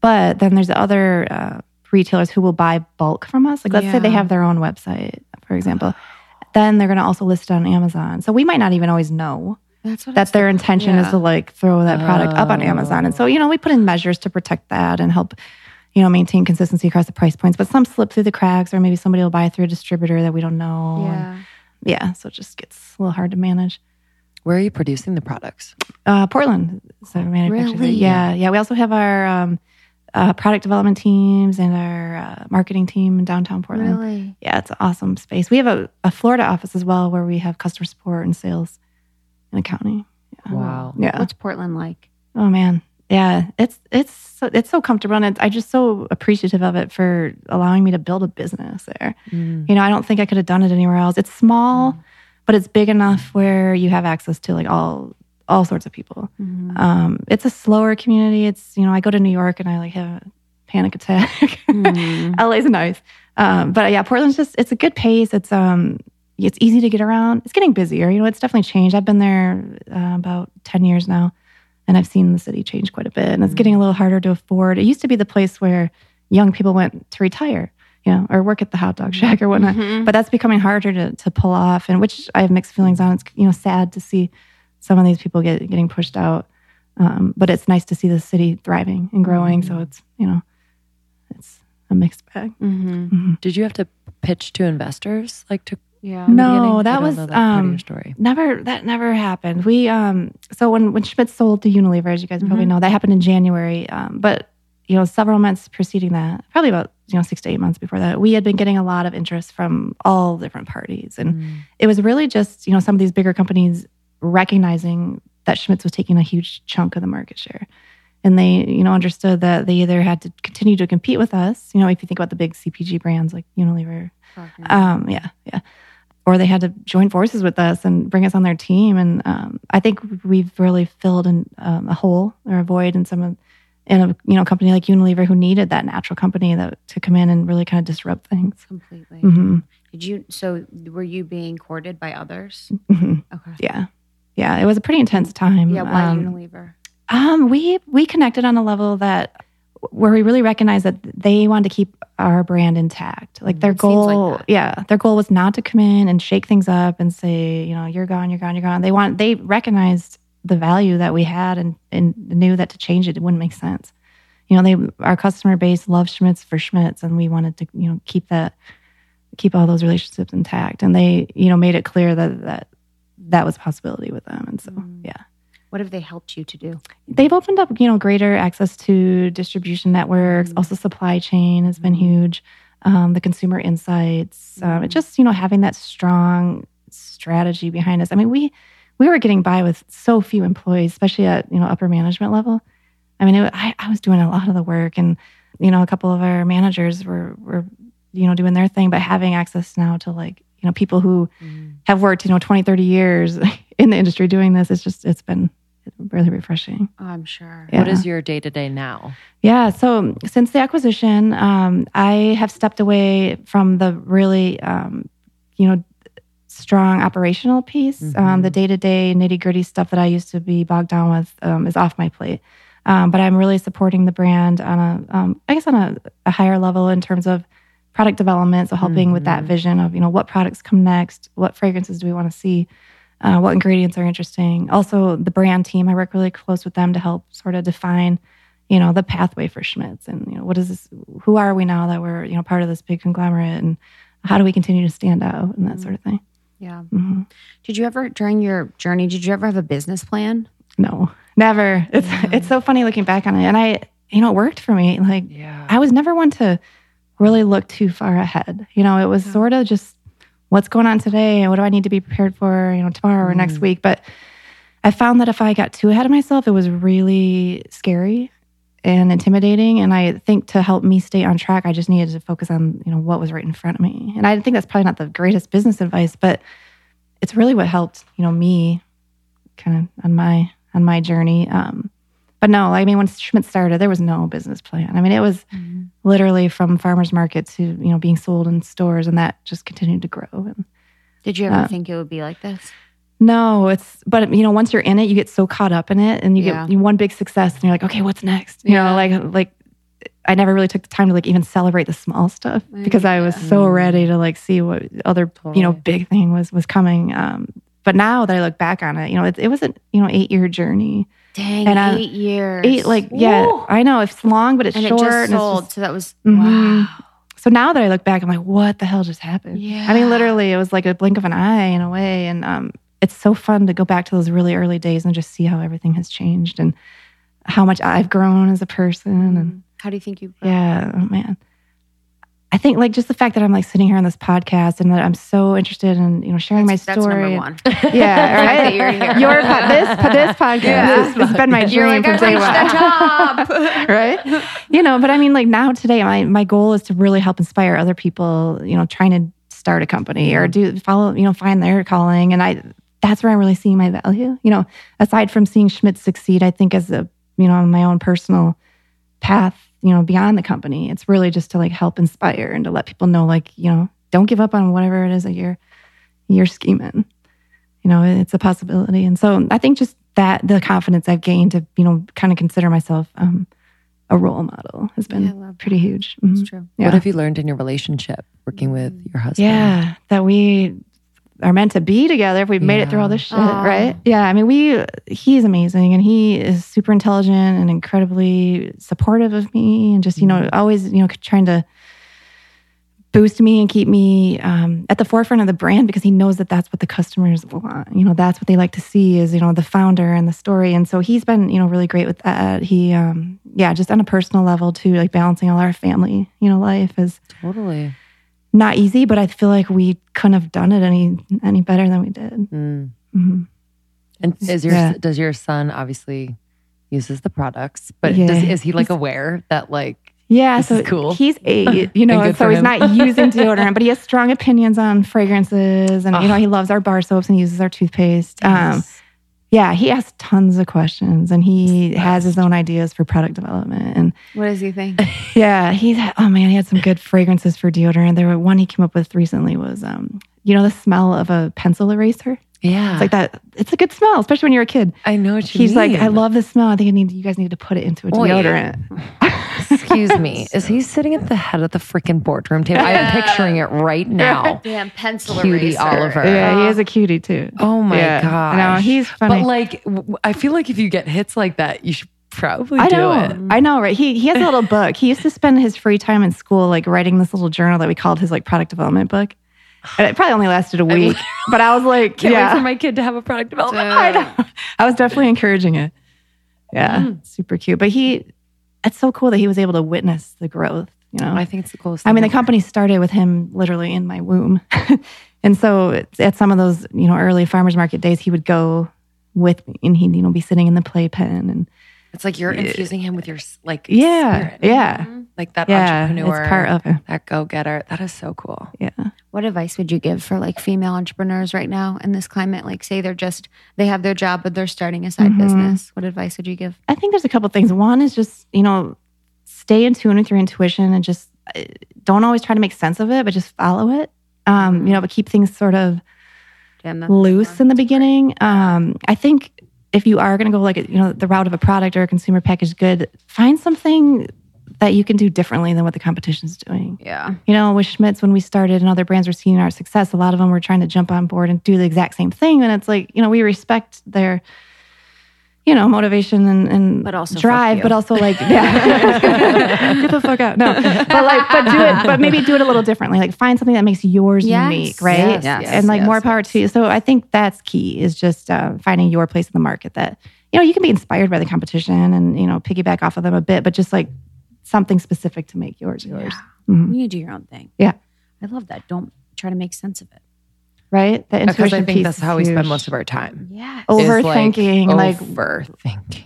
But then there's other retailers who will buy bulk from us. Like, let's say they have their own website, for example. Then they're going to also list it on Amazon. So we might not even always know that their intention is to like throw that product up on Amazon. And so, you know, we put in measures to protect that and help, you know, maintain consistency across the price points. But some slip through the cracks, or maybe somebody will buy through a distributor that we don't know. Yeah. And so it just gets a little hard to manage. Where are you producing the products? Portland. So manufacturing. Really? Yeah. We also have our product development teams and our marketing team in downtown Portland. Really? Yeah, it's an awesome space. We have a Florida office as well, where we have customer support and sales and accounting. Yeah. Wow. Yeah. What's Portland like? Oh man. Yeah, it's so comfortable, and I'm just so appreciative of it for allowing me to build a business there. Mm. You know, I don't think I could have done it anywhere else. It's small, but it's big enough where you have access to like all sorts of people. Mm-hmm. It's a slower community. It's, you know, I go to New York and I like have a panic attack. LA's nice, but yeah, Portland's just, it's a good pace. It's easy to get around. It's getting busier. You know, it's definitely changed. I've been there about 10 years now. And I've seen the city change quite a bit, and it's getting a little harder to afford. It used to be the place where young people went to retire, you know, or work at the hot dog shack or whatnot. Mm-hmm. But that's becoming harder to pull off, and which I have mixed feelings on. It's, you know, sad to see some of these people getting pushed out, but it's nice to see the city thriving and growing. Mm-hmm. So it's, you know, it's a mixed bag. Mm-hmm. Mm-hmm. Did you have to pitch to investors, like to? Yeah. No, that was never happened. We so when Schmidt sold to Unilever, as you guys probably know, that happened in January. But you know, several months preceding that, probably about 6 to 8 months before that, we had been getting a lot of interest from all different parties, and it was really just, you know, some of these bigger companies recognizing that Schmidt's was taking a huge chunk of the market share, and they, you know, understood that they either had to continue to compete with us. You know, if you think about the big CPG brands like Unilever, or they had to join forces with us and bring us on their team. And I think we've really filled in a hole or a void in a company like Unilever, who needed that natural company to come in and really kind of disrupt things completely. Mm-hmm. So were you being courted by others? Mm-hmm. Okay. Yeah. It was a pretty intense time. Yeah. Why Unilever? We connected on a level where we really recognized that they wanted to keep our brand intact. Like their goal was not to come in and shake things up and say, you know, you're gone, you're gone, you're gone. They recognized the value that we had and knew that to change it wouldn't make sense. You know, our customer base loves Schmidt's for Schmidt's, and we wanted to, you know, keep all those relationships intact. And they, you know, made it clear that was a possibility with them. And so, yeah. What have they helped you to do? They've opened up, you know, greater access to distribution networks. Mm-hmm. Also, supply chain has been huge. The consumer insights. It just, you know, having that strong strategy behind us. I mean, we were getting by with so few employees, especially at, you know, upper management level. I mean, I was doing a lot of the work, and, you know, a couple of our managers were you know, doing their thing, but having access now to, like, you know, people who have worked, you know, 20, 30 years in the industry doing this, it's been really refreshing. Oh, I'm sure. Yeah. What is your day-to-day now? Yeah, so since the acquisition, I have stepped away from the really, you know, strong operational piece. Mm-hmm. The day-to-day nitty-gritty stuff that I used to be bogged down with is off my plate. But I'm really supporting the brand on a higher level in terms of product development, so helping with that vision of, you know, what products come next, what fragrances do we want to see, what ingredients are interesting. Also, the brand team, I work really close with them to help sort of define, you know, the pathway for Schmidt's, and, you know, what is this? Who are we now that we're, you know, part of this big conglomerate, and how do we continue to stand out and that sort of thing? Yeah. Mm-hmm. Did you ever, during your journey, have a business plan? No, never. It's so funny looking back on it, and I, you know, it worked for me. Like, I was never one to really look too far ahead. You know, it was sort of just, what's going on today? What do I need to be prepared for, you know, tomorrow or next week? But I found that if I got too ahead of myself, it was really scary and intimidating. And I think to help me stay on track, I just needed to focus on, you know, what was right in front of me. And I think that's probably not the greatest business advice, but it's really what helped, you know, me kind of on my journey. But no, I mean, when Schmidt started, there was no business plan. I mean, it was literally from farmers market to, you know, being sold in stores, and that just continued to grow. And did you ever think it would be like this? No, but you know, once you're in it, you get so caught up in it, and you get one big success, and you're like, okay, what's next? You know, like I never really took the time to like even celebrate the small stuff because I was so ready to like see what other, you know, big thing was coming. But now that I look back on it, you know, it was a, you know, 8-year journey. Dang, and 8 years. Whoa. I know it's long, but it's short. It just sold, and so that was, wow. So now that I look back, I'm like, what the hell just happened? Yeah. I mean, literally, it was like a blink of an eye in a way. And it's so fun to go back to those really early days and just see how everything has changed and how much I've grown as a person. And how do you think you've grown? Yeah, oh man. I think like just the fact that I'm like sitting here on this podcast and that I'm so interested in, you know, sharing my story. That's number one. Yeah. Right? That you're here. This podcast has been my dream from day one. Right? You know, but I mean like now today, my goal is to really help inspire other people, you know, trying to start a company or find their calling. And that's where I really see my value. You know, aside from seeing Schmidt succeed, I think as a, you know, my own personal path, you know, beyond the company, it's really just to like help inspire and to let people know, like, you know, don't give up on whatever it is that you're scheming. You know, it's a possibility. And so I think just that the confidence I've gained to, you know, kind of consider myself a role model has been pretty huge. Mm-hmm. It's true. Yeah. What have you learned in your relationship working with your husband? Yeah, that we are meant to be together if we've made it through all this shit, right? Yeah, I mean, he's amazing and he is super intelligent and incredibly supportive of me and just, you know, always, you know, trying to boost me and keep me at the forefront of the brand because he knows that that's what the customers want. You know, that's what they like to see is, you know, the founder and the story. And so he's been, you know, really great with that. He, just on a personal level too, like balancing all our family, you know, life is totally not easy, but I feel like we couldn't have done it any better than we did. Mm. Mm-hmm. And does your son obviously uses the products? But is he like aware that like is cool? He's 8, you know, and so he's not using deodorant, but he has strong opinions on fragrances, and you know he loves our bar soaps and uses our toothpaste. Yes. Yeah, he asks tons of questions, and he has his own ideas for product development. And what does he think? Yeah, he had some good fragrances for deodorant. There were one he came up with recently was, you know, the smell of a pencil eraser. Yeah, it's like that. It's a good smell, especially when you're a kid. I know what you mean. He's like, I love this smell. I think you guys need to put it into a deodorant. Yeah. Excuse me. Is he sitting at the head of the freaking boardroom table? I am picturing it right now. Damn, pencil eraser. Cutie Oliver. Yeah, he is a cutie too. Oh my gosh. No, he's funny. But like, I feel like if you get hits like that, you should probably do it. I know, right? He has a little book. He used to spend his free time in school like writing this little journal that we called his like product development book. And it probably only lasted a week, but I was like, can't wait for my kid to have a product development. I know. I was definitely encouraging it. Yeah, super cute. But it's so cool that he was able to witness the growth, you know? I think it's the coolest thing. I mean, the company started with him literally in my womb. And so at some of those, you know, early farmers market days, he would go with me and he'd, you know, be sitting in the playpen. And it's like you're infusing him with your like spirit. Yeah. Mm-hmm. Like that entrepreneur. It's part of him. That go-getter. That is so cool. Yeah. What advice would you give for like female entrepreneurs right now in this climate? Like say they have their job, but they're starting a side business. What advice would you give? I think there's a couple things. One is just, you know, stay in tune with your intuition and just don't always try to make sense of it, but just follow it. You know, but keep things sort of loose in the beginning. I think if you are going to go like, you know, the route of a product or a consumer packaged good, find something that you can do differently than what the competition's doing. Yeah. You know, with Schmidt's, when we started and other brands were seeing our success, a lot of them were trying to jump on board and do the exact same thing. And it's like, you know, we respect their, you know, motivation and but also drive, but also like, get the fuck out. No, but maybe do it a little differently. Like find something that makes yours unique, right? More power to you. So I think that's key is just finding your place in the market that, you know, you can be inspired by the competition and, you know, piggyback off of them a bit, but just like, something specific to make yours. Yeah. Mm-hmm. You do your own thing. Yeah. I love that. Don't try to make sense of it. Right? The intuition because I think that's how we spend most of our time. Yeah. Overthinking.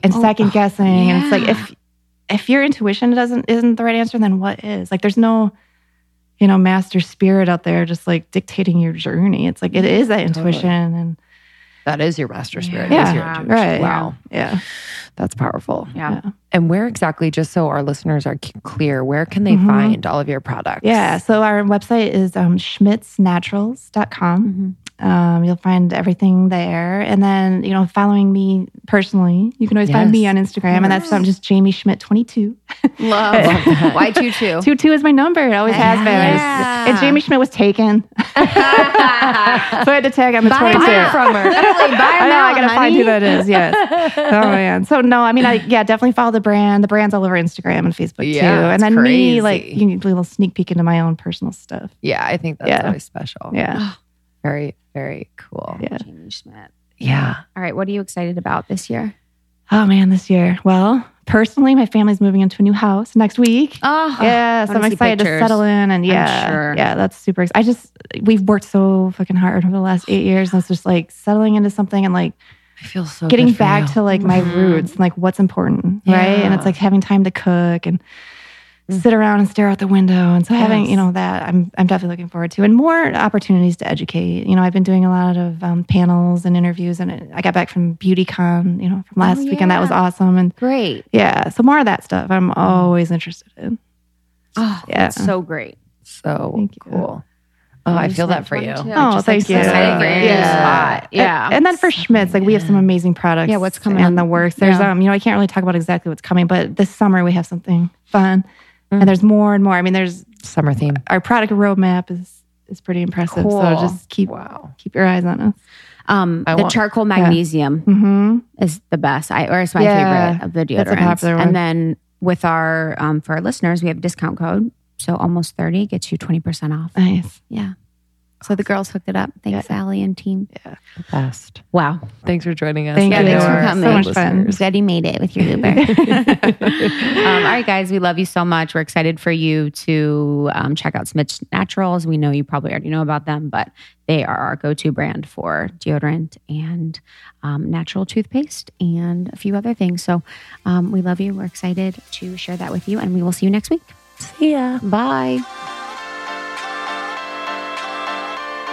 And second guessing. Yeah. And it's like, if your intuition isn't the right answer, then what is? Like, there's no, you know, master spirit out there just like dictating your journey. It's like, it is that intuition. And that is your master spirit. Yeah. It is your intuition. Right. Wow. Yeah. That's powerful. Yeah. And where exactly, just so our listeners are clear, where can they find all of your products? Yeah. So our website is schmidtsnaturals.com. You'll find everything there. And then, you know, following me personally, you can always find me on Instagram. And that's just Jaime Schmidt 22. Love. Why 22? 22 is my number. It always has been. And Jaime Schmidt was taken. So I had to tag on the 22. Buy from her. Literally, buy her. I know, I got to find who that is. Yes. Oh, man. So, no, I mean, definitely follow the brand. The brand's all over Instagram and Facebook, too. And then me, you need a little sneak peek into my own personal stuff. Yeah, I think that's always special. Yeah. Very, very cool. Yeah. Jamie Schmidt. Yeah. All right. What are you excited about this year? Oh, man, this year. Well, personally, my family's moving into a new house next week. Oh, yeah. So I'm excited to settle in. And I'm sure. Yeah, that's super exciting. We've worked so fucking hard over the last 8 years. And it's just settling into something and I feel so getting back to my roots and what's important. Yeah. Right. And it's having time to cook and sit around and stare out the window. And so having, that I'm definitely looking forward to, and more opportunities to educate. You know, I've been doing a lot of panels and interviews, and I got back from BeautyCon, from last weekend. That was awesome. And great. Yeah. So more of that stuff I'm always interested in. Oh, that's so great. So cool. Oh, I feel that for you. Oh, thank you. Yeah. And then for Schmidt's, we have some amazing products. Yeah, what's coming in the works. There's, I can't really talk about exactly what's coming, but this summer we have something fun. And there's more and more. I mean, there's summer theme. Our product roadmap is pretty impressive. Cool. So just keep your eyes on us. The charcoal magnesium is the best. It's my favorite of the deodorants. That's a popular one. And then with our for our listeners, we have a discount code. So Almost 30 gets you 20% off. Nice. Yeah. So the girls hooked it up. Thanks, Allie and team. Yeah, the best. Wow. Thanks for joining us. Thanks for coming. So much fun. Glad you made it with your Uber. All right, guys. We love you so much. We're excited for you to check out Schmidt's Naturals. We know you probably already know about them, but they are our go-to brand for deodorant and natural toothpaste and a few other things. So we love you. We're excited to share that with you, and we will see you next week. See ya. Bye.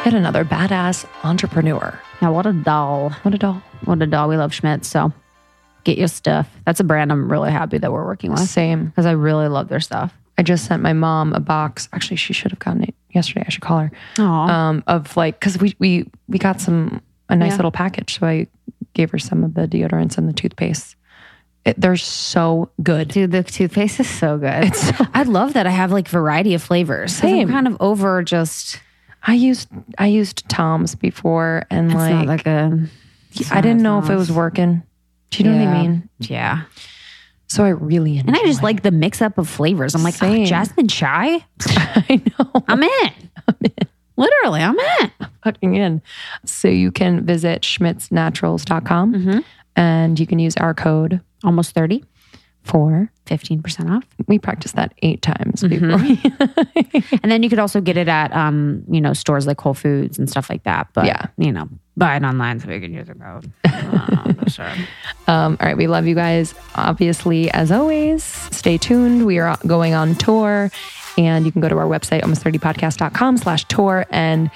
Yet another badass entrepreneur. Now, what a doll. What a doll. What a doll. We love Schmidt. So get your stuff. That's a brand I'm really happy that we're working with. Same. Because I really love their stuff. I just sent my mom a box. Actually, she should have gotten it yesterday. I should call her. Aww. Because we got a nice little package. So I gave her some of the deodorants and the toothpaste. They're so good. Dude, the toothpaste is so good. I love that I have variety of flavors. Same. I'm kind of over just... I used Tom's before, and I didn't know if it was working. Do you know what I mean? Yeah. So I really enjoy it. And I just like the mix up of flavors. I'm jasmine chai? I know. I'm in. Literally, I'm in. I'm fucking in. So you can visit schmidtsnaturals.com and you can use our code Almost 30 for 15% off. We practiced that 8 times before. And then you could also get it at, stores like Whole Foods and stuff like that. But, buy it online so we can use the code. Sure. All right. We love you guys. Obviously, as always, stay tuned. We are going on tour, and you can go to our website, almost30podcast.com/tour, and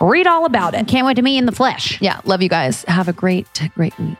read all about it. Can't wait to meet you in the flesh. Yeah. Love you guys. Have a great, great week.